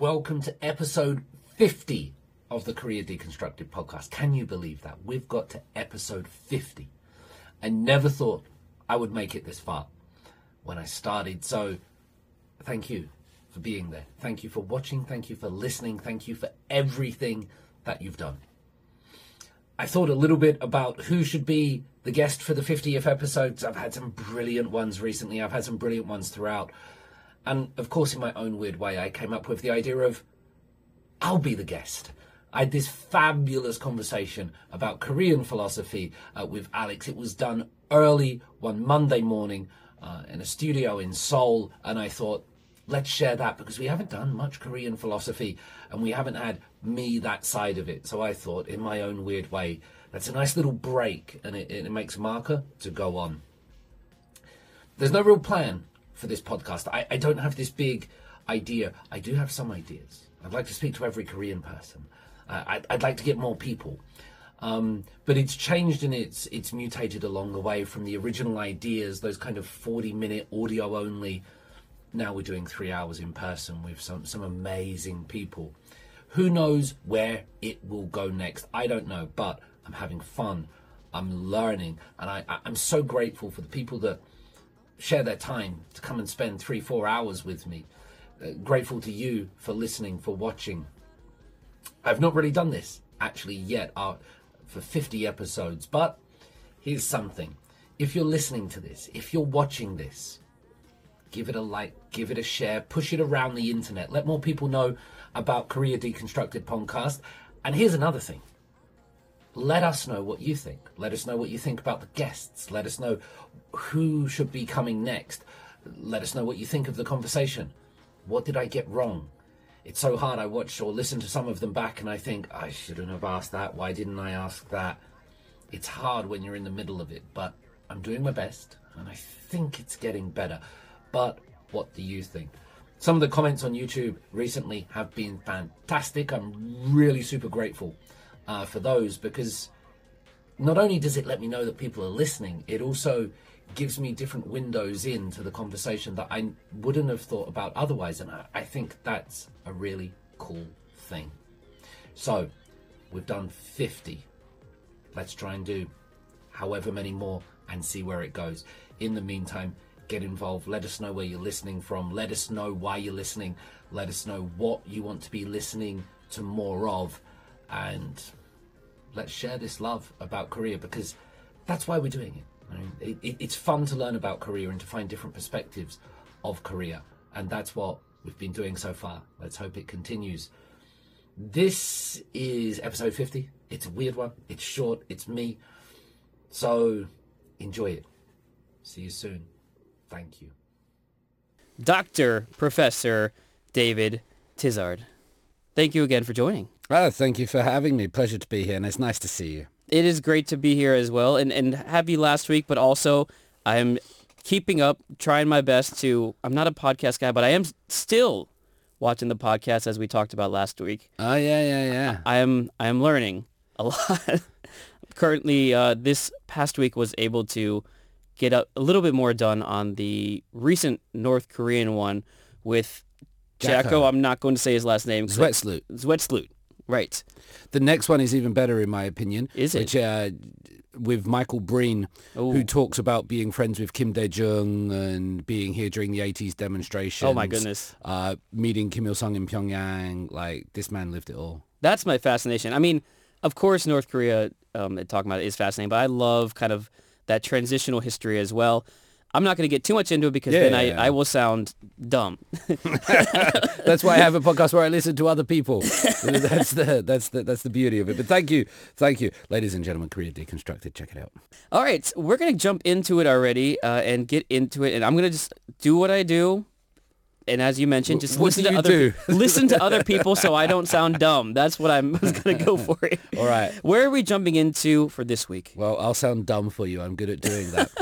Welcome to episode 50 of the Career Deconstructed Podcast. Can you believe that? We've got to episode 50. I never thought I would make it this far when I started. So thank you for being there. Thank you for watching. Thank you for listening. Thank you for everything that you've done. I thought a little bit about who should be the guest for the 50th episode. I've had some brilliant ones recently. I've had some brilliant ones throughout. And of course, in my own weird way, I came up with the idea of, I'll be the guest. I had this fabulous conversation about Korean philosophy with Alex. It was done early one Monday morning in a studio in Seoul. And I thought, let's share that because we haven't done much Korean philosophy and we haven't had me that side of it. So I thought, in my own weird way, that's a nice little break and it makes a marker to go on. There's no real plan for this podcast. I don't have this big idea. I do have some ideas. I'd like to speak to every Korean person. I'd like to get more people. But it's changed and it's mutated along the way from the original ideas, those kind of 40-minute audio only. Now we're doing 3 hours in person with some amazing people. Who knows where it will go next? I don't know, but I'm having fun. I'm learning. And I'm so grateful for the people that share their time to come and spend 3-4 hours with me. Grateful to you for listening, for watching. I've not really done this actually yet for 50 episodes, but here's something. If you're listening to this, if you're watching this, give it a like, give it a share, push it around the internet. Let more people know about Career Deconstructed Podcast. And here's another thing. Let us know what you think. Let us know what you think about the guests. Let us know who should be coming next. Let us know what you think of the conversation. What did I get wrong? It's so hard. I watch or listen to some of them back and I think, I shouldn't have asked that. Why didn't I ask that? It's hard when you're in the middle of it, but I'm doing my best and I think it's getting better. But what do you think? Some of the comments on YouTube recently have been fantastic. I'm really super grateful for those, because not only does it let me know that people are listening, it also gives me different windows into the conversation that I wouldn't have thought about otherwise, and I think that's a really cool thing. So we've done 50. Let's try and do however many more and see where it goes. In the meantime, get involved. Let us know where you're listening from. Let us know why you're listening. Let us know what you want to be listening to more of. And let's share this love about Korea, because that's why we're doing it. I mean, it's fun to learn about Korea and to find different perspectives of Korea. And that's what we've been doing so far. Let's hope it continues. This is episode 50. It's a weird one. It's short. It's me. So enjoy it. See you soon. Thank you. Dr. Professor David Tizard, thank you again for joining. Oh, thank you for having me. Pleasure to be here, and it's nice to see you. It is great to be here as well, and have you last week, but also I'm keeping up, trying my best to... I'm not a podcast guy, but I am still watching the podcast as we talked about last week. Oh, yeah. I am learning a lot. Currently, this past week was able to get a little bit more done on the recent North Korean one with Jacko. I'm not going to say his last name. Zwet Sweatsloot. Right. The next one is even better, in my opinion. Is it? Which, with Michael Breen, who talks about being friends with Kim Dae-jung and being here during the 80s demonstrations. Oh, my goodness. Meeting Kim Il-sung in Pyongyang. Like, this man lived it all. That's my fascination. I mean, of course, North Korea, talking about it, is fascinating, but I love kind of that transitional history as well. I'm not going to get too much into it because I will sound dumb. That's why I have a podcast where I listen to other people. That's the beauty of it. But thank you, ladies and gentlemen. Career Deconstructed, check it out. All right, we're going to jump into it already and get into it. And I'm going to just do what I do. And as you mentioned, just listen to other people so I don't sound dumb. That's what I'm going to go for. It. All right. Where are we jumping into for this week? Well, I'll sound dumb for you. I'm good at doing that.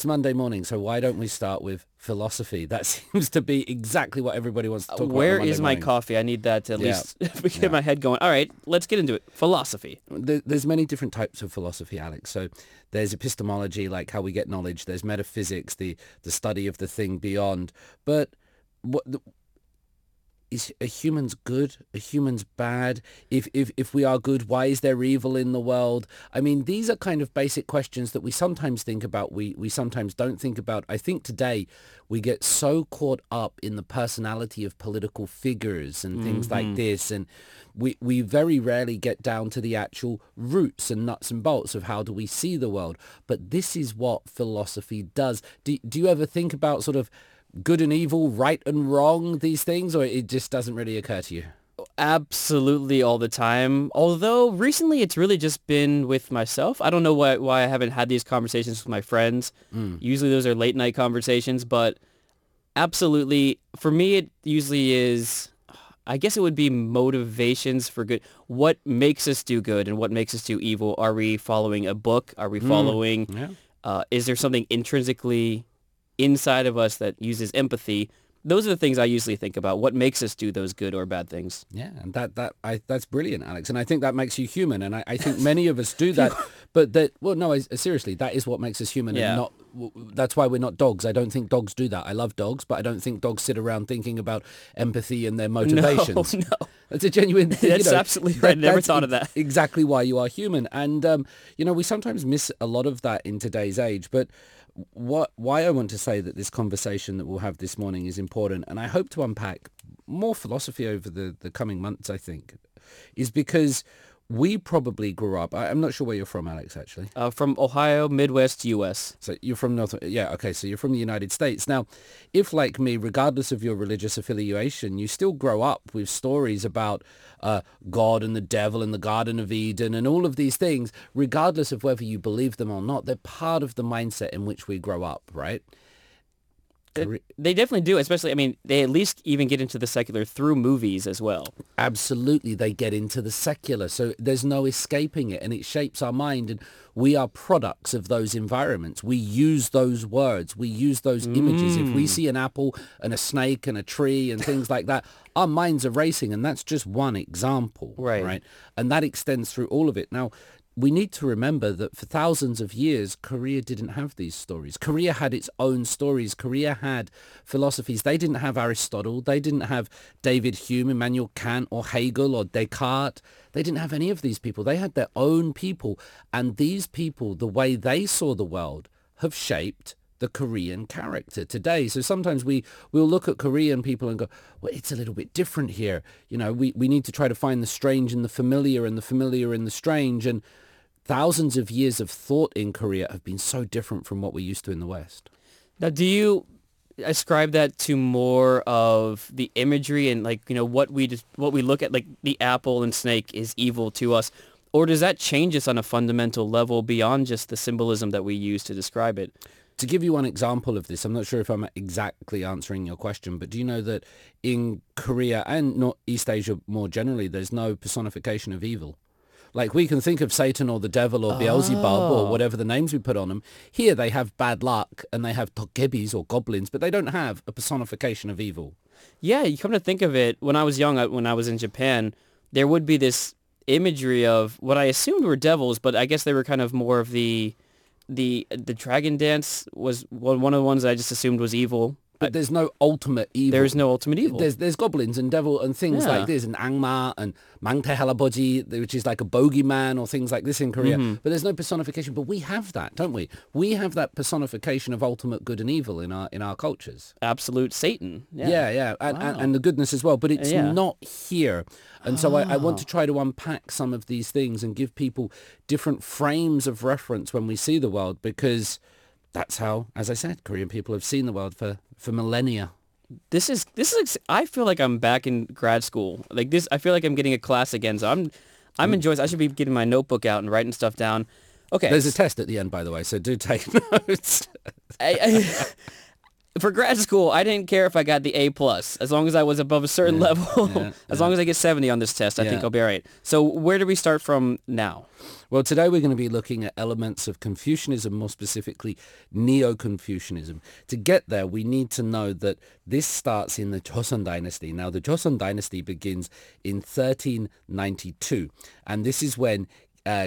It's Monday morning, so why don't we start with philosophy? That seems to be exactly what everybody wants to talk about. Where is my coffee? I need that to at least get my head going. All right, let's get into it. Philosophy. There's many different types of philosophy, Alex. So there's epistemology, like how we get knowledge. There's metaphysics, the study of the thing beyond. But what Is are humans good? Are humans bad? If we are good, why is there evil in the world? I mean, these are kind of basic questions that we sometimes think about, we sometimes don't think about. I think today we get so caught up in the personality of political figures and things like this, and we very rarely get down to the actual roots and nuts and bolts of how do we see the world. But this is what philosophy does. Do you ever think about sort of good and evil, right and wrong, these things, or it just doesn't really occur to you? Absolutely, all the time. Although recently it's really just been with myself. I don't know why I haven't had these conversations with my friends. Usually those are late night conversations, but absolutely for me it usually is, I guess it would be motivations for good. What makes us do good and what makes us do evil? Are we following a book? Are we following is there something intrinsically inside of us that uses empathy? Those are the things I usually think about. What makes us do those good or bad things? Yeah, and that's brilliant, Alex. And I think that makes you human. And I think many of us do that. But seriously, that is what makes us human. Yeah. That's why we're not dogs. I don't think dogs do that. I love dogs, but I don't think dogs sit around thinking about empathy and their motivations. No. That's a genuine thing. That's absolutely right. I never thought of that. Exactly why you are human. And, we sometimes miss a lot of that in today's age. But why I want to say that this conversation that we'll have this morning is important, and I hope to unpack more philosophy over the coming months, I think, is because we probably grew up. I'm not sure where you're from, Alex, actually. From Ohio, Midwest, U.S. So you're from North. Yeah, okay. So you're from the United States. Now, if like me, regardless of your religious affiliation, you still grow up with stories about God and the devil and the Garden of Eden and all of these things, regardless of whether you believe them or not. They're part of the mindset in which we grow up, right? They definitely do, especially, they at least even get into the secular through movies as well. Absolutely, they get into the secular, so there's no escaping it, and it shapes our mind, and we are products of those environments. We use those words, we use those images. If we see an apple and a snake and a tree and things like that, our minds are racing, and that's just one example, right? And that extends through all of it. Now, we need to remember that for thousands of years, Korea didn't have these stories. Korea had its own stories. Korea had philosophies. They didn't have Aristotle. They didn't have David Hume, Immanuel Kant, or Hegel, or Descartes. They didn't have any of these people. They had their own people. And these people, the way they saw the world, have shaped the Korean character today. So sometimes we'll look at Korean people and go, well, it's a little bit different here. We need to try to find the strange in the familiar and the familiar in the strange. And thousands of years of thought in Korea have been so different from what we're used to in the West. Now, do you ascribe that to more of the imagery and what we look at, like the apple and snake is evil to us? Or does that change us on a fundamental level beyond just the symbolism that we use to describe it? To give you one example of this, I'm not sure if I'm exactly answering your question, but do you know that in Korea and East Asia more generally, there's no personification of evil? Like, we can think of Satan or the devil or Beelzebub or whatever the names we put on them. Here they have bad luck and they have dogebis or goblins, but they don't have a personification of evil. Yeah, you come to think of it, when I was young, when I was in Japan, there would be this imagery of what I assumed were devils, but I guess they were kind of more of the dragon dance was one of the ones I just assumed was evil. But there's no ultimate evil. There is no ultimate evil. There's goblins and devil and things like this, and angma and mangtae halaboji, which is like a bogeyman or things like this in Korea. But there's no personification. But we have that, don't we? We have that personification of ultimate good and evil in our cultures. Absolute Satan. Yeah. And the goodness as well. But it's not here. And so I want to try to unpack some of these things and give people different frames of reference when we see the world, because that's how, as I said, Korean people have seen the world for millennia. This is I feel like I'm back in grad school. Like this, I feel like I'm getting a class again. So I'm enjoying. I should be getting my notebook out and writing stuff down. Okay. There's a test at the end, by the way, so do take notes. For grad school, I didn't care if I got the A+, as long as I was above a certain level. As long as I get 70 on this test, I think I'll be all right. So where do we start from now? Well, today we're going to be looking at elements of Confucianism, more specifically Neo-Confucianism. To get there, we need to know that this starts in the Joseon Dynasty. Now, the Joseon Dynasty begins in 1392, and this is when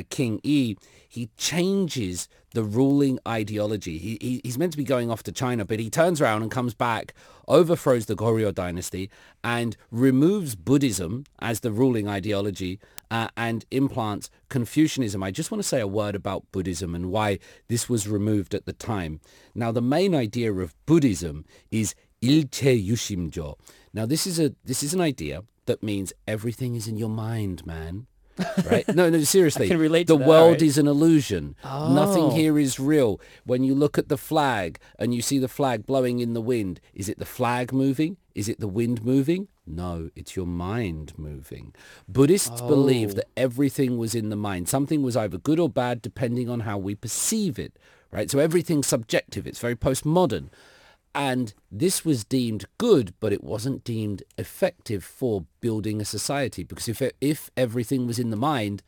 King Yi, he changes the ruling ideology. He's meant to be going off to China, but he turns around and comes back, overthrows the Goryeo dynasty, and removes Buddhism as the ruling ideology and implants Confucianism. I just want to say a word about Buddhism and why this was removed at the time. Now, the main idea of Buddhism is Ilche Yushimjo. Now, this is an idea that means everything is in your mind, man. Right? No, seriously. I can relate to that, world right? is an illusion. Oh. Nothing here is real. When you look at the flag and you see the flag blowing in the wind, is it the flag moving? Is it the wind moving? No, it's your mind moving. Buddhists believe that everything was in the mind. Something was either good or bad depending on how we perceive it. Right? So everything's subjective. It's very postmodern. And this was deemed good, but it wasn't deemed effective for building a society. Because if everything was in the mind,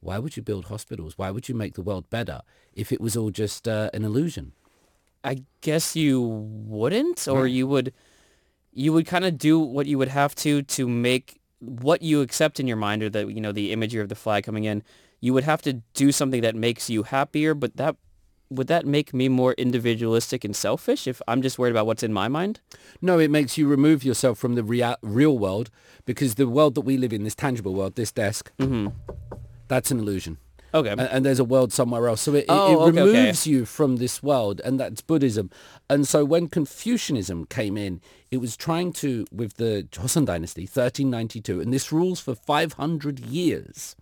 why would you build hospitals? Why would you make the world better if it was all just an illusion? I guess you wouldn't, or you would kind of do what you would have to make what you accept in your mind, or the, you know, the imagery of the flag coming in. You would have to do something that makes you happier, but that. Would that make me more individualistic and selfish if I'm just worried about what's in my mind? No, it makes you remove yourself from the real world, because the world that we live in, this tangible world, this desk, that's an illusion. Okay. And there's a world somewhere else. So it removes you from this world, and that's Buddhism. And so when Confucianism came in, it was trying to, with the Joseon Dynasty, 1392, and this rules for 500 years.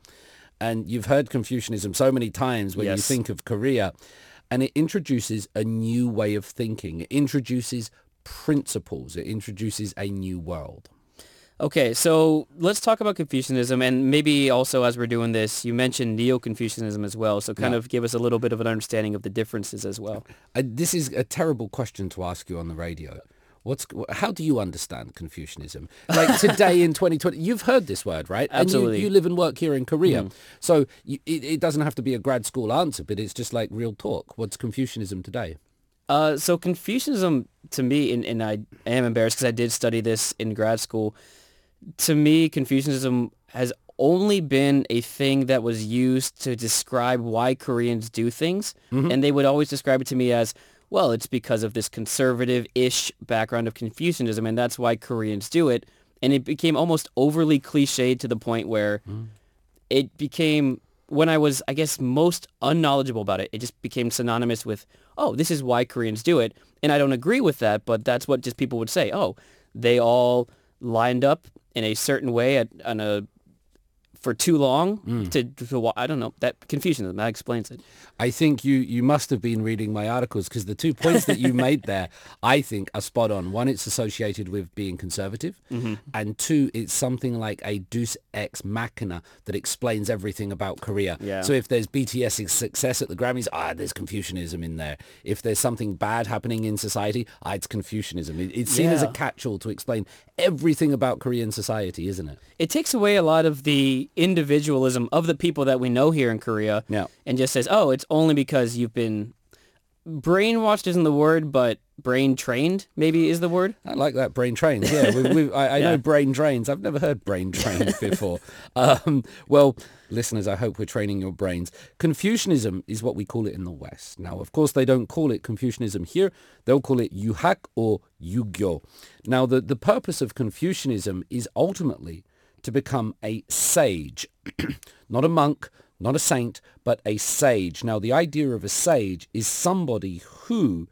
And you've heard Confucianism so many times when you think of Korea. And it introduces a new way of thinking. It introduces principles. It introduces a new world. Okay, so let's talk about Confucianism. And maybe also as we're doing this, you mentioned Neo-Confucianism as well. So kind of give us a little bit of an understanding of the differences as well. This is a terrible question to ask you on the radio. How do you understand Confucianism? Like today in 2020, you've heard this word, right? Absolutely. And you live and work here in Korea. So it doesn't have to be a grad school answer, but it's just like real talk. What's Confucianism today? So Confucianism to me, and I am embarrassed because I did study this in grad school. To me, Confucianism has only been a thing that was used to describe why Koreans do things. And they would always describe it to me as, well, it's because of this conservative-ish background of Confucianism, and that's why Koreans do it. And it became almost overly cliched to the point where it became, when I was, I guess, most unknowledgeable about it, it just became synonymous with, oh, this is why Koreans do it. And I don't agree with that, but that's what just people would say. Oh, they all lined up in a certain way for too long to I don't know, that Confucianism, that explains it. I think you must have been reading my articles, because the 2 points that you made there, I think, are spot on. One, it's associated with being conservative. And two, it's something like a deus ex machina that explains everything about Korea. Yeah. So if there's BTS's success at the Grammys, there's Confucianism in there. If there's something bad happening in society, it's Confucianism. It's seen as a catch-all to explain everything about Korean society, isn't it? It takes away a lot of the individualism of the people that we know here in Korea and just says, oh, it's only because you've been brainwashed isn't the word, but brain trained maybe is the word. I like that, brain trained. I know brain drains. I've never heard brain trained before. Well, listeners, I hope we're training your brains. Confucianism is what we call it in the West. Now, of course, they don't call it Confucianism here. They'll call it yuhak or yugyo. Now, the purpose of Confucianism is ultimately to become a sage, not a monk, not a saint, but a sage. Now, the idea of a sage is somebody who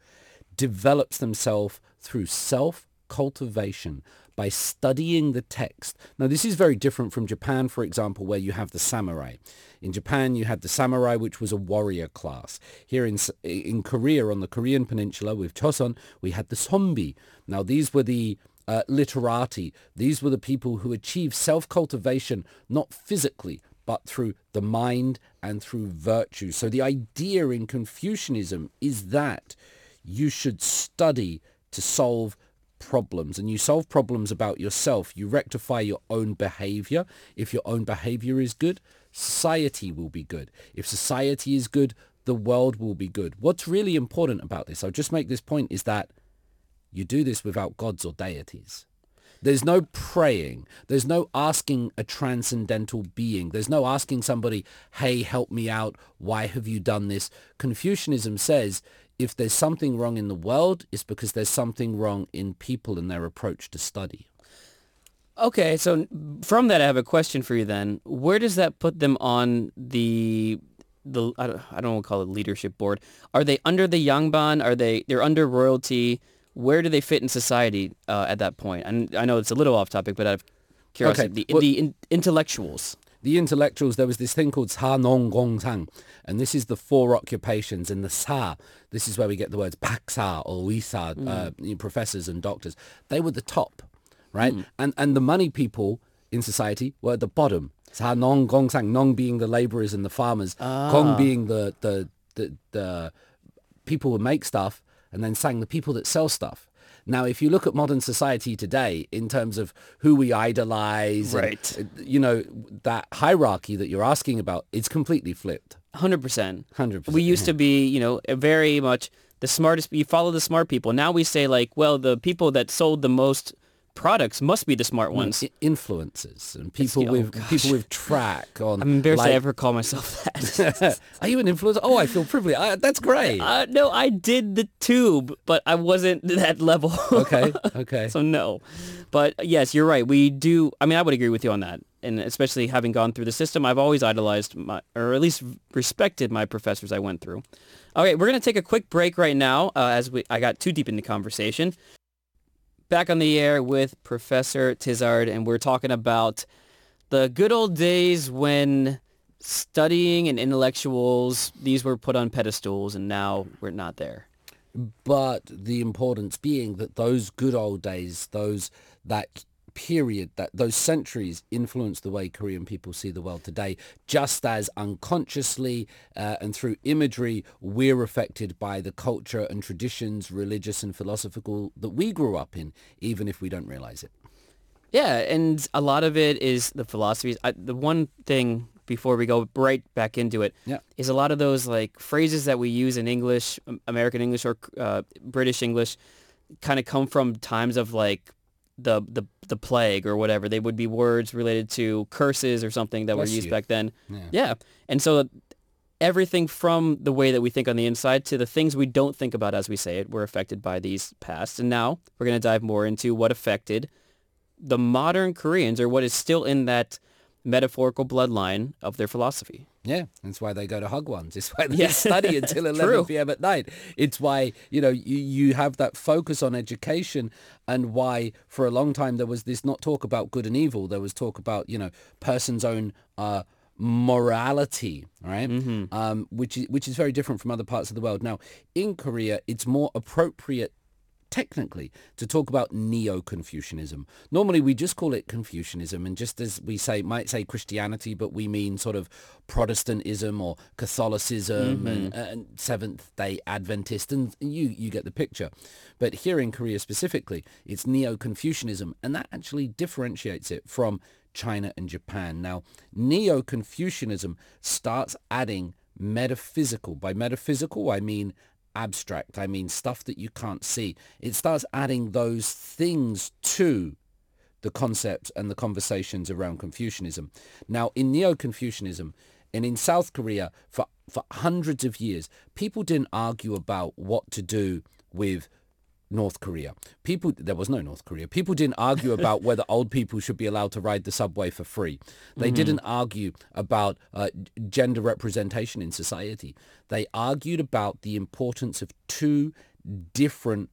develops themselves through self-cultivation by studying the text. Now, this is very different from Japan, for example, where you have the samurai. In Japan, you had the samurai, which was a warrior class. Here in Korea, on the Korean peninsula with Joseon, we had the sombi. Now, these were the literati. These were the people who achieved self-cultivation, not physically, but through the mind and through virtue. So the idea in Confucianism is that you should study to solve problems, and you solve problems about yourself. You rectify your own behavior. If your own behavior is good, society will be good. If society is good, the world will be good. What's really important about this, I'll just make this point, is that you do this without gods or deities. There's no praying. There's no asking a transcendental being. There's no asking somebody, hey, help me out. Why have you done this? Confucianism says if there's something wrong in the world, it's because there's something wrong in people and their approach to study. Okay, so from that I have a question for you then. Where does that put them on the I don't want to call it leadership board. Are they under the Yangban? They're under royalty? Where do they fit in society at that point? And I know it's a little off topic, but out of curiosity, okay. The intellectuals. The intellectuals, there was this thing called Sa Nong Gong Sang, and this is the four occupations. And the Sa, this is where we get the words baksa or wisa, professors and doctors. They were the top, right? Mm. And the money people in society were at the bottom. Sa Nong Gong Sang, Nong being the laborers and the farmers, Gong being the people who make stuff, and then Sang, the people that sell stuff. Now, if you look at modern society today in terms of who we idolize, right, and, that hierarchy that you're asking about, it's completely flipped. 100%. 100%. We used to be, very much the smartest. You follow the smart people. Now we say the people that sold the most products must be the smart ones. Influencers and people with track on. I'm embarrassed I ever call myself that. Are you an influencer? Oh, I feel privileged. That's great. No, I did the tube, but I wasn't that level. Okay. So no. But yes, you're right. We do. I mean, I would agree with you on that. And especially having gone through the system, I've always idolized or at least respected my professors I went through. All right, we're going to take a quick break right now as I got too deep into conversation. Back on the air with Professor Tizard, and we're talking about the good old days when studying and intellectuals, these were put on pedestals, and now we're not there. But the importance being that those good old days, those centuries influenced the way Korean people see the world today, just as unconsciously and through imagery we're affected by the culture and traditions, religious and philosophical, that we grew up in, even if we don't realize it. Yeah, and a lot of it is the philosophies. The one thing before we go right back into it is a lot of those phrases that we use in English, American English or British English, kind of come from times of the plague or whatever. They would be words related to curses or something that were used back then. Yeah. And so everything from the way that we think on the inside to the things we don't think about as we say it, we're affected by these pasts. And now we're going to dive more into what affected the modern Koreans, or what is still in that metaphorical bloodline of their philosophy. Yeah, that's why they go to hagwons. It's why they study until 11 p.m. at night. It's why, you have that focus on education, and why for a long time there was this not talk about good and evil. There was talk about, person's own morality, right? Mm-hmm. Which is very different from other parts of the world. Now, in Korea, it's more appropriate technically to talk about Neo-Confucianism. Normally we just call it Confucianism, and just as we might say Christianity, but we mean sort of Protestantism or Catholicism, mm-hmm, and Seventh-day Adventist, and you get the picture. But here in Korea specifically, it's Neo-Confucianism, and that actually differentiates it from China and Japan. Now, Neo-Confucianism starts adding metaphysical. By metaphysical, I mean abstract. I mean stuff that you can't see. It starts adding those things to the concepts and the conversations around Confucianism. Now, in Neo-Confucianism and in South Korea for hundreds of years, people didn't argue about what to do with North Korea. There was no North Korea. People didn't argue about whether old people should be allowed to ride the subway for free. They mm-hmm. didn't argue about gender representation in society. They argued about the importance of two different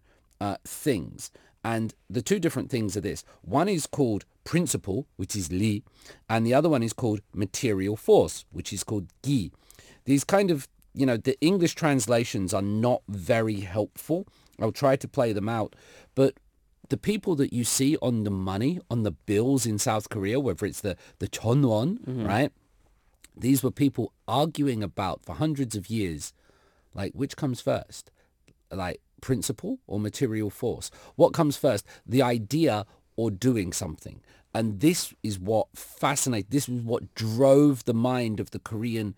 things. And the two different things are this. One is called principle, which is li, and the other one is called material force, which is called gi. These kind of, the English translations are not very helpful. I'll try to play them out, but the people that you see on the money, on the bills in South Korea, whether it's the Chunwon, mm-hmm, right? These were people arguing about for hundreds of years, which comes first? Principle or material force? What comes first? The idea or doing something? And this is what fascinated, this is what drove the mind of the Korean,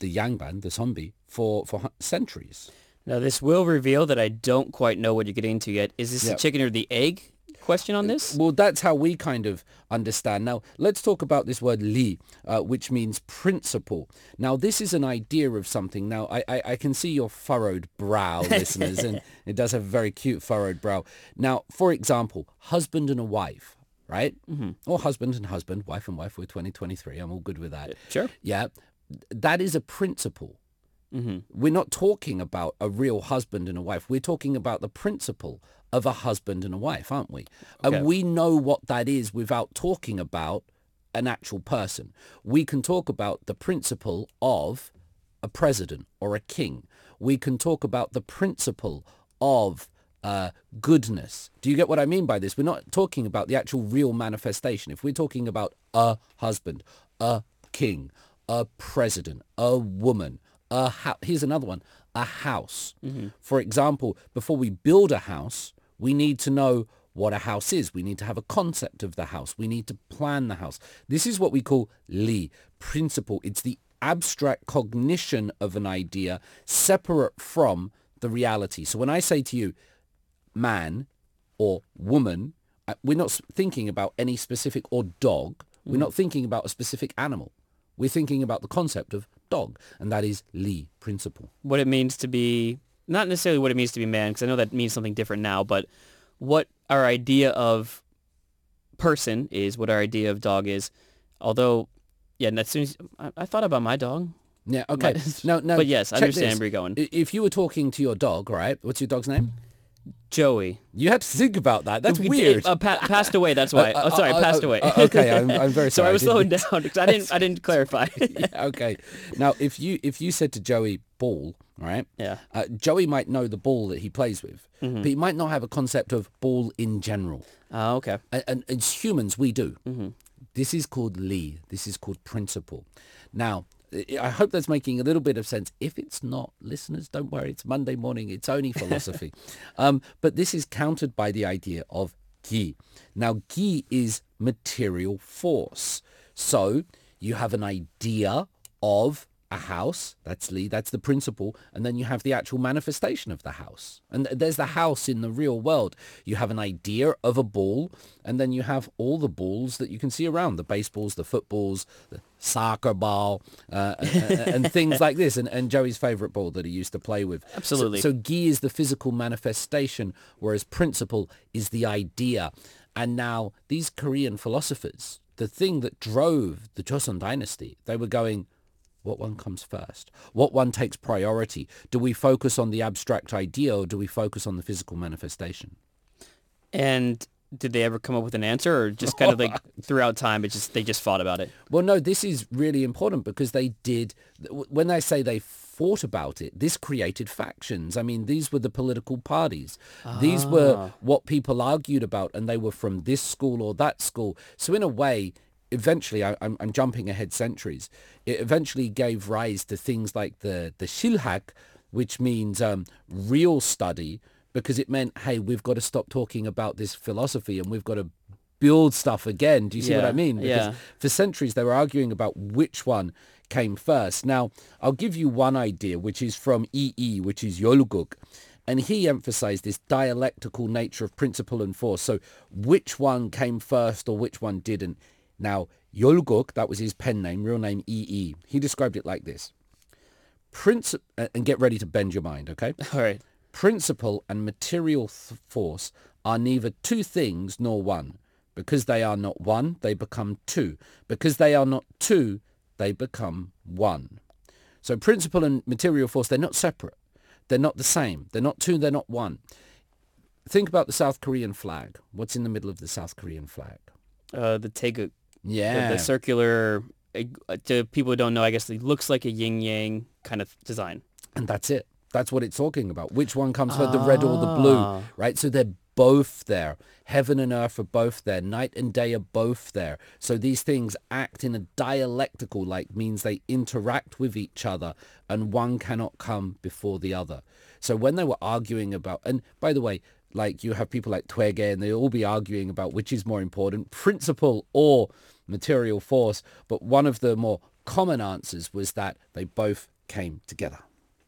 the Yangban, the sombi, for centuries. Now, this will reveal that I don't quite know what you're getting into yet. Is this the chicken or the egg question on this? Well, that's how we kind of understand. Now, let's talk about this word li, which means principle. Now, this is an idea of something. Now, I can see your furrowed brow, listeners, and it does have a very cute furrowed brow. Now, for example, husband and a wife. Right? Mm-hmm. Or husband and husband, wife and wife. We're 2023. I'm all good with that. Sure. Yeah. That is a principle. Mm-hmm. We're not talking about a real husband and a wife. We're talking about the principle of a husband and a wife, aren't we? Okay. And we know what that is without talking about an actual person. We can talk about the principle of a president or a king. We can talk about the principle of goodness. Do you get what I mean by this? We're not talking about the actual real manifestation. If we're talking about a husband, a king, a president, a woman, here's another one, a house. Mm-hmm. For example, before we build a house, we need to know what a house is. We need to have a concept of the house. We need to plan the house. This is what we call li, principle. It's the abstract cognition of an idea separate from the reality. So when I say to you, man or woman, we're not thinking about any specific, or dog. We're not thinking about a specific animal. We're thinking about the concept of dog, and that is Li principle. What it means to be, not necessarily what it means to be man, because I know that means something different now, but what our idea of person is, what our idea of dog is. Although, yeah, as soon as I thought about my dog. Yeah, okay. No. But yes, I understand where you're going. If you were talking to your dog, right, what's your dog's name? Joey. You had to think about that. That's weird. Passed away. That's why. Passed away. Okay, I'm very sorry. So I was slowing down because I didn't clarify. Yeah, okay. Now, if you said to Joey ball, right? Yeah. Joey might know the ball that he plays with, but he might not have a concept of ball in general. Oh, okay. And as humans, we do. Mm-hmm. This is called Li. This is called principle. Now, I hope that's making a little bit of sense. If it's not, listeners, don't worry. It's Monday morning. It's only philosophy. But this is countered by the idea of Gi. Now, Gi is material force. So you have an idea of a house. That's Li. That's the principle. And then you have the actual manifestation of the house. And there's the house in the real world. You have an idea of a ball. And then you have all the balls that you can see around. The baseballs, the footballs, the soccer ball, and things like this, and Joey's favorite ball that he used to play with. Absolutely. So Gi is the physical manifestation, whereas principle is the idea. And now these Korean philosophers, the thing that drove the Joseon Dynasty, they were going, what one comes first? What one takes priority? Do we focus on the abstract idea, or do we focus on the physical manifestation? And did they ever come up with an answer, or just kind of like throughout time, they just thought about it? Well, no, this is really important because they did. When they say they thought about it, this created factions. I mean, these were the political parties. These were what people argued about, and they were from this school or that school. So in a way, eventually, I'm jumping ahead centuries, it eventually gave rise to things like the shilhak, which means real study, because it meant, hey, we've got to stop talking about this philosophy and we've got to build stuff again. Do you see what I mean? Because for centuries, they were arguing about which one came first. Now, I'll give you one idea, which is from E.E., which is Yolguk. And he emphasized this dialectical nature of principle and force. So which one came first or which one didn't? Now, Yolguk, that was his pen name, real name E.E., he described it like this. And get ready to bend your mind, okay? All right. Principle and material force are neither two things nor one. Because they are not one, they become two. Because they are not two, they become one. So principle and material force, they're not separate. They're not the same. They're not two, they're not one. Think about the South Korean flag. What's in the middle of the South Korean flag? The Taeguk. Yeah. The circular, to people who don't know, I guess it looks like a yin-yang kind of design. And that's it. That's what it's talking about. Which one comes first, the red or the blue, right? So they're both there. Heaven and earth are both there. Night and day are both there. So these things act in a dialectical, means they interact with each other, and one cannot come before the other. So when they were arguing about, and by the way, you have people like Twege, and they'll all be arguing about which is more important, principle or material force. But one of the more common answers was that they both came together.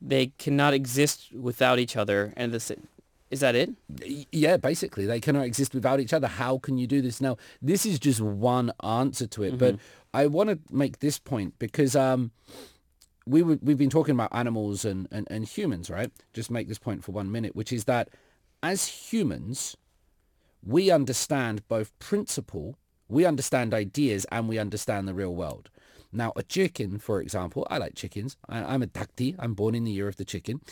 They cannot exist without each other, and Is that it? Yeah, basically. They cannot exist without each other. How can you do this? Now, this is just one answer to it. Mm-hmm. But I want to make this point because we've been talking about animals and humans, right? Just make this point for 1 minute, which is that as humans, we understand both principle, we understand ideas, and we understand the real world. Now, a chicken, for example, I like chickens. I'm a dakti. I'm born in the year of the chicken.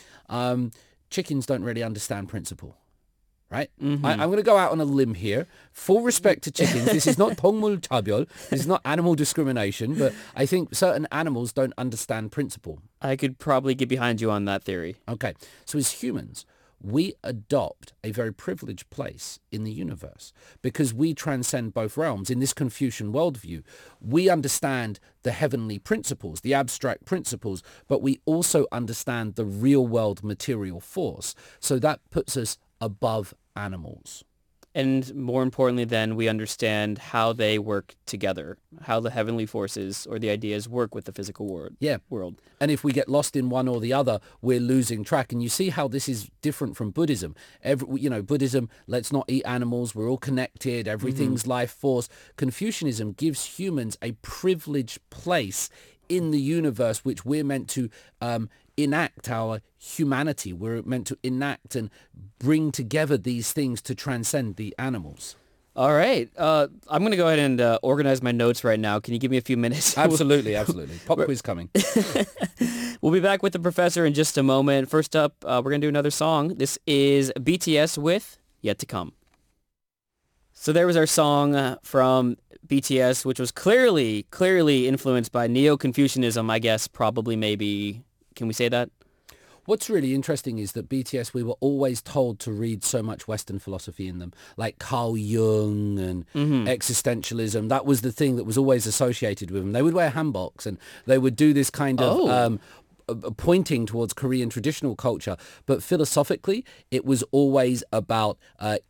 Chickens don't really understand principle, right? Mm-hmm. I'm going to go out on a limb here. Full respect to chickens. This is not pongmul tabyol. This is not animal discrimination, but I think certain animals don't understand principle. I could probably get behind you on that theory. Okay. So as humans, we adopt a very privileged place in the universe because we transcend both realms. In this Confucian worldview, we understand the heavenly principles, the abstract principles, but we also understand the real world material force. So that puts us above animals. And more importantly, then, we understand how they work together, how the heavenly forces or the ideas work with the physical world. Yeah. And if we get lost in one or the other, we're losing track. And you see how this is different from Buddhism. Buddhism, let's not eat animals. We're all connected. Everything's life force. Confucianism gives humans a privileged place in the universe, which we're meant to enact our humanity. We're meant to enact and bring together these things to transcend the animals. All right. I'm going to go ahead and organize my notes right now. Can you give me a few minutes? Absolutely. Pop quiz coming. We'll be back with the professor in just a moment. First up, we're going to do another song. This is BTS with Yet to Come. So there was our song from BTS, which was clearly influenced by Neo-Confucianism, I guess, probably, maybe. Can we say that? What's really interesting is that BTS, we were always told to read so much Western philosophy in them, like Carl Jung and existentialism. That was the thing that was always associated with them. They would wear hanboks and they would do this kind of pointing towards Korean traditional culture. But philosophically, it was always about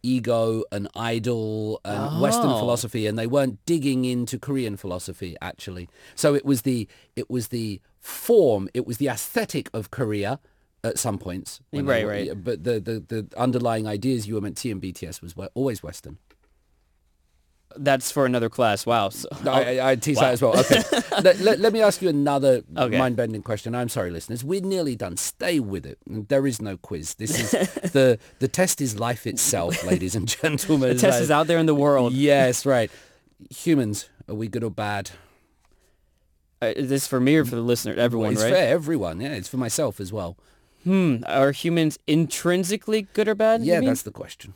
ego and idol and Western philosophy. And they weren't digging into Korean philosophy, actually. So it was the form, it was the aesthetic of Korea at some points. Right. But the underlying ideas you were meant to see in BTS was always Western. That's for another class. Wow. So, I tease that as well. Okay. let me ask you another mind-bending question. I'm sorry, listeners. We're nearly done. Stay with it. There is no quiz. This is the test is life itself, ladies and gentlemen. The test is out there in the world. Yes, right. Humans, are we good or bad? Is this for me or for the listener? Everyone, right? It's for everyone. Yeah, it's for myself as well. Are humans intrinsically good or bad? Yeah, that's the question.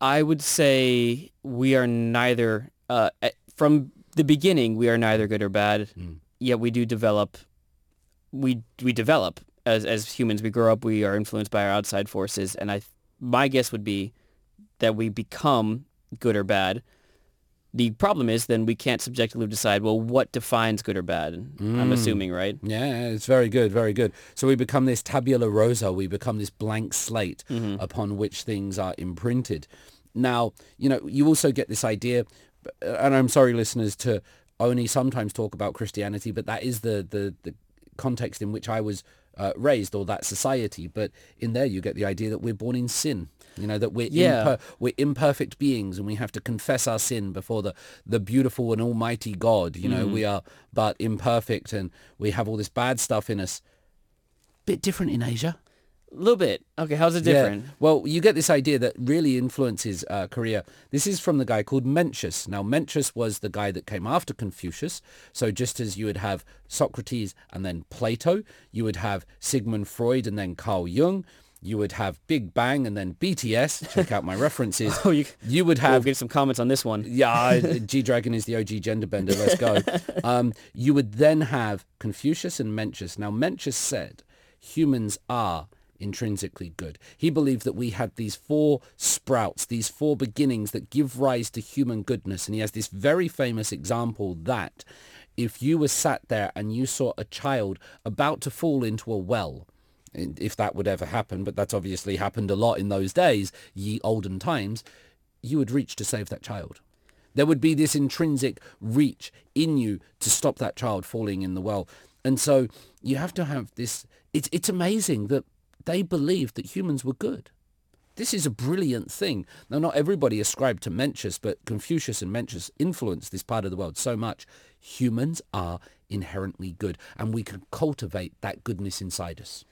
I would say we are neither, from the beginning, we are neither good or bad, yet we do develop. We develop. As humans, we grow up, we are influenced by our outside forces, and my guess would be that we become good or bad. The problem is then we can't subjectively decide, well, what defines good or bad? I'm assuming, right? Yeah, it's very good, very good. So we become this tabula rasa, we become this blank slate upon which things are imprinted. Now, you also get this idea, and I'm sorry, listeners, to only sometimes talk about Christianity, but that is the context in which I was raised, or that society. But in there you get the idea that we're born in sin. That we're imperfect beings and we have to confess our sin before the beautiful and almighty God. We are but imperfect and we have all this bad stuff in us. Bit different in Asia. A little bit. Okay, how's it different? Yeah. Well, you get this idea that really influences Korea. This is from the guy called Mencius. Now, Mencius was the guy that came after Confucius. So just as you would have Socrates and then Plato, you would have Sigmund Freud and then Carl Jung. You would have Big Bang and then BTS. Check out my references. You would have... We'll give some comments on this one. Yeah, G-Dragon is the OG gender bender. Let's go. You would then have Confucius and Mencius. Now, Mencius said humans are intrinsically good. He believed that we had these four sprouts, these four beginnings that give rise to human goodness. And he has this very famous example that if you were sat there and you saw a child about to fall into a well, if that would ever happen, but that's obviously happened a lot in those days, ye olden times, you would reach to save that child. There would be this intrinsic reach in you to stop that child falling in the well. And so you have to have this, it's amazing that they believed that humans were good. This is a brilliant thing. Now, not everybody ascribed to Mencius, but Confucius and Mencius influenced this part of the world so much. Humans are inherently good, and we can cultivate that goodness inside us.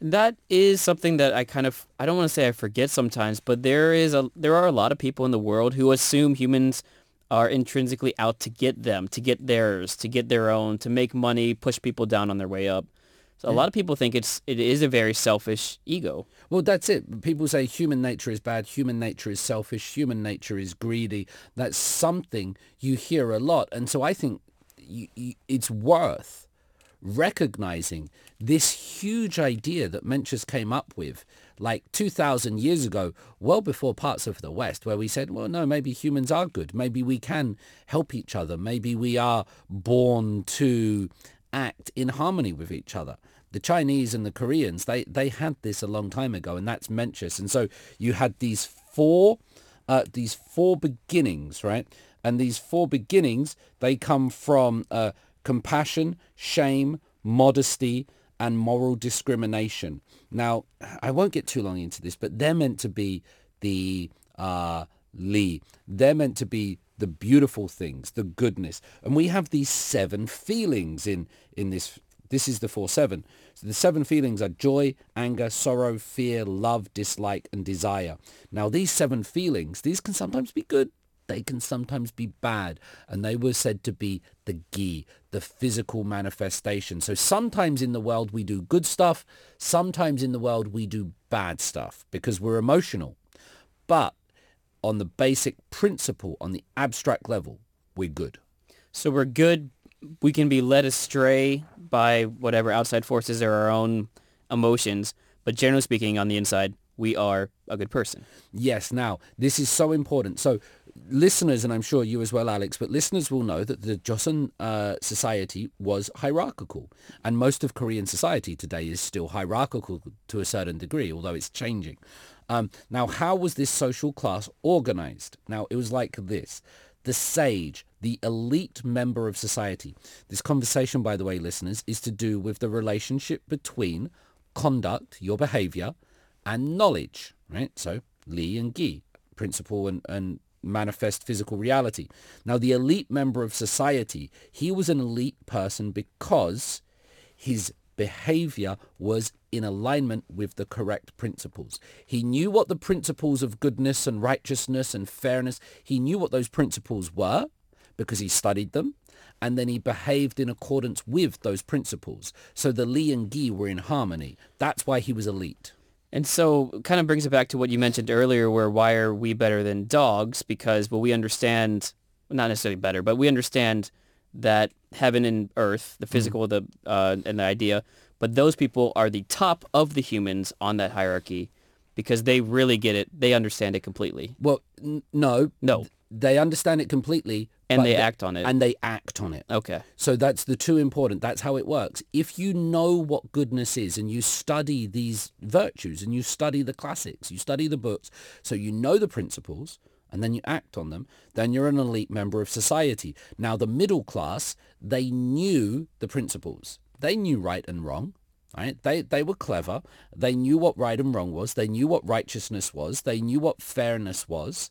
That is something that I don't want to say I forget sometimes, but there are a lot of people in the world who assume humans are intrinsically out to get them, to get theirs, to get their own, to make money, push people down on their way up. So a lot of people think it is a very selfish ego. Well, that's it. People say human nature is bad, human nature is selfish, human nature is greedy. That's something you hear a lot. And so I think it's worth recognizing this huge idea that Mencius came up with like 2,000 years ago, well before parts of the West, where we said, well, no, maybe humans are good. Maybe we can help each other. Maybe we are born to act in harmony with each other. The Chinese and the Koreans, they had this a long time ago, and that's Mencius. And so you had these four beginnings, right? And these four beginnings, they come from compassion, shame, modesty, and moral discrimination. Now, I won't get too long into this, but they're meant to be the Li. They're meant to be the beautiful things, the goodness. And we have these seven feelings in this. This is the 4-7. So the seven feelings are joy, anger, sorrow, fear, love, dislike, and desire. Now, these seven feelings, these can sometimes be good. They can sometimes be bad. And they were said to be the Gi, the physical manifestation. So sometimes in the world we do good stuff. Sometimes in the world we do bad stuff because we're emotional. But on the basic principle, on the abstract level, we're good. So we're good. We can be led astray by whatever outside forces or our own emotions. But generally speaking, on the inside, we are a good person. Yes. Now, this is so important. So listeners, and I'm sure you as well, Alex, but listeners will know that the Joseon society was hierarchical. And most of Korean society today is still hierarchical to a certain degree, although it's changing. Now, how was this social class organized? Now, it was like this. The sage, the elite member of society. This conversation, by the way, listeners, is to do with the relationship between conduct, your behavior, and knowledge, right? So, Li and Gi, principle and manifest physical reality. Now, the elite member of society, he was an elite person because his behavior was in alignment with the correct principles. He knew what the principles of goodness and righteousness and fairness, he knew what those principles were because he studied them, and then he behaved in accordance with those principles. So the Li and Gi were in harmony. That's why he was elite. And so kind of brings it back to what you mentioned earlier, where why are we better than dogs? Because we understand, not necessarily better, but we understand that heaven and earth, the physical, and the idea, but those people are the top of the humans on that hierarchy because they really get it. They understand it completely. Well, no. They understand it completely. And they act on it. And they act on it. Okay. So that's the two important. That's how it works. If you know what goodness is and you study these virtues and you study the classics, you study the books, so you know the principles, and then you act on them, then you're an elite member of society. Now, the middle class, they knew the principles. They knew right and wrong, right? They were clever. They knew what right and wrong was. They knew what righteousness was. They knew what fairness was,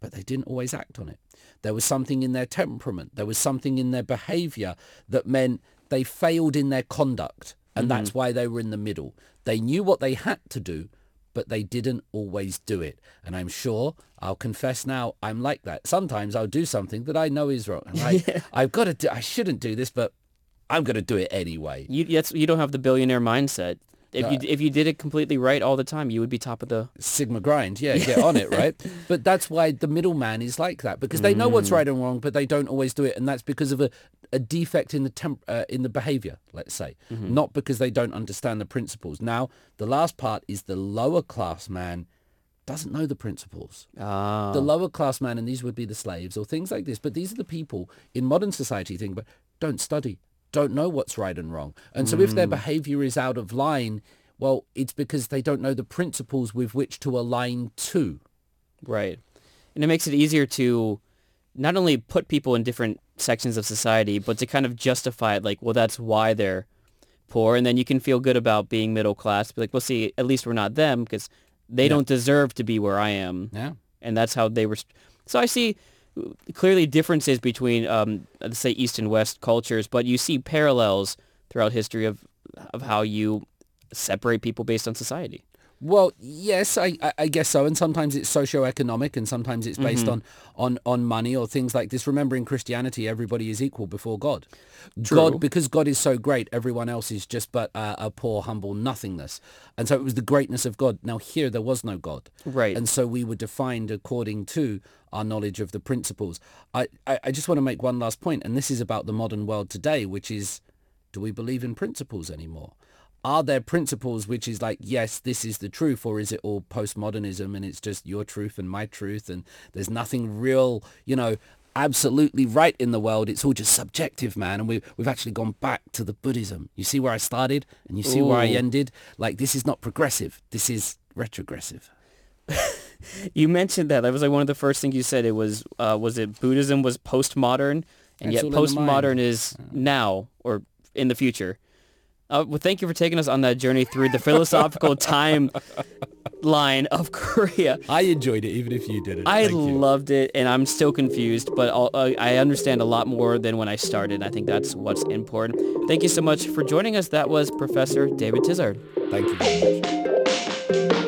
but they didn't always act on it. There was something in their temperament. There was something in their behavior that meant they failed in their conduct, and that's why they were in the middle. They knew what they had to do, but they didn't always do it. And I'm sure, I'll confess now, I'm like that. Sometimes I'll do something that I know is wrong. And I shouldn't do this, but I'm going to do it anyway. You don't have the billionaire mindset. If you did it completely right all the time, you would be top of the... Sigma grind, yeah, get on it, right? But that's why the middleman is like that, because they know what's right and wrong, but they don't always do it. And that's because of a defect in the behavior, let's say, not because they don't understand the principles. Now, the last part is the lower class man doesn't know the principles. Oh. The lower class man, and these would be the slaves or things like this, but these are the people in modern society think, but don't study, don't know what's right and wrong. And so if their behavior is out of line, well, it's because they don't know the principles with which to align to. Right. And it makes it easier to not only put people in different sections of society, but to kind of justify it like, well, that's why they're poor. And then you can feel good about being middle class. Be like, well, see, at least we're not them because They don't deserve to be where I am. Yeah. And that's how they were. So I see clearly differences between, let's say, East and West cultures, but you see parallels throughout history of how you separate people based on society. Well, yes, I guess so. And sometimes it's socioeconomic and sometimes it's based on money or things like this. Remember, in Christianity, everybody is equal before God. True. God, because God is so great, everyone else is just but a poor, humble nothingness. And so it was the greatness of God. Now, here, there was no God. Right. And so we were defined according to our knowledge of the principles. I just want to make one last point, and this is about the modern world today, which is, do we believe in principles anymore? Are there principles which is like, yes, this is the truth, or is it all postmodernism and it's just your truth and my truth and there's nothing real, absolutely right in the world? It's all just subjective, man. And we've actually gone back to the Buddhism. You see where I started and you see where I ended? Like, this is not progressive. This is retrogressive. You mentioned that. That was like one of the first things you said. It was it Buddhism was postmodern, and yet postmodern is now or in the future. Well, thank you for taking us on that journey through the philosophical timeline of Korea. I enjoyed it, even if you didn't. I loved it, and I'm still confused, but I understand a lot more than when I started, and I think that's what's important. Thank you so much for joining us. That was Professor David Tizard. Thank you very much.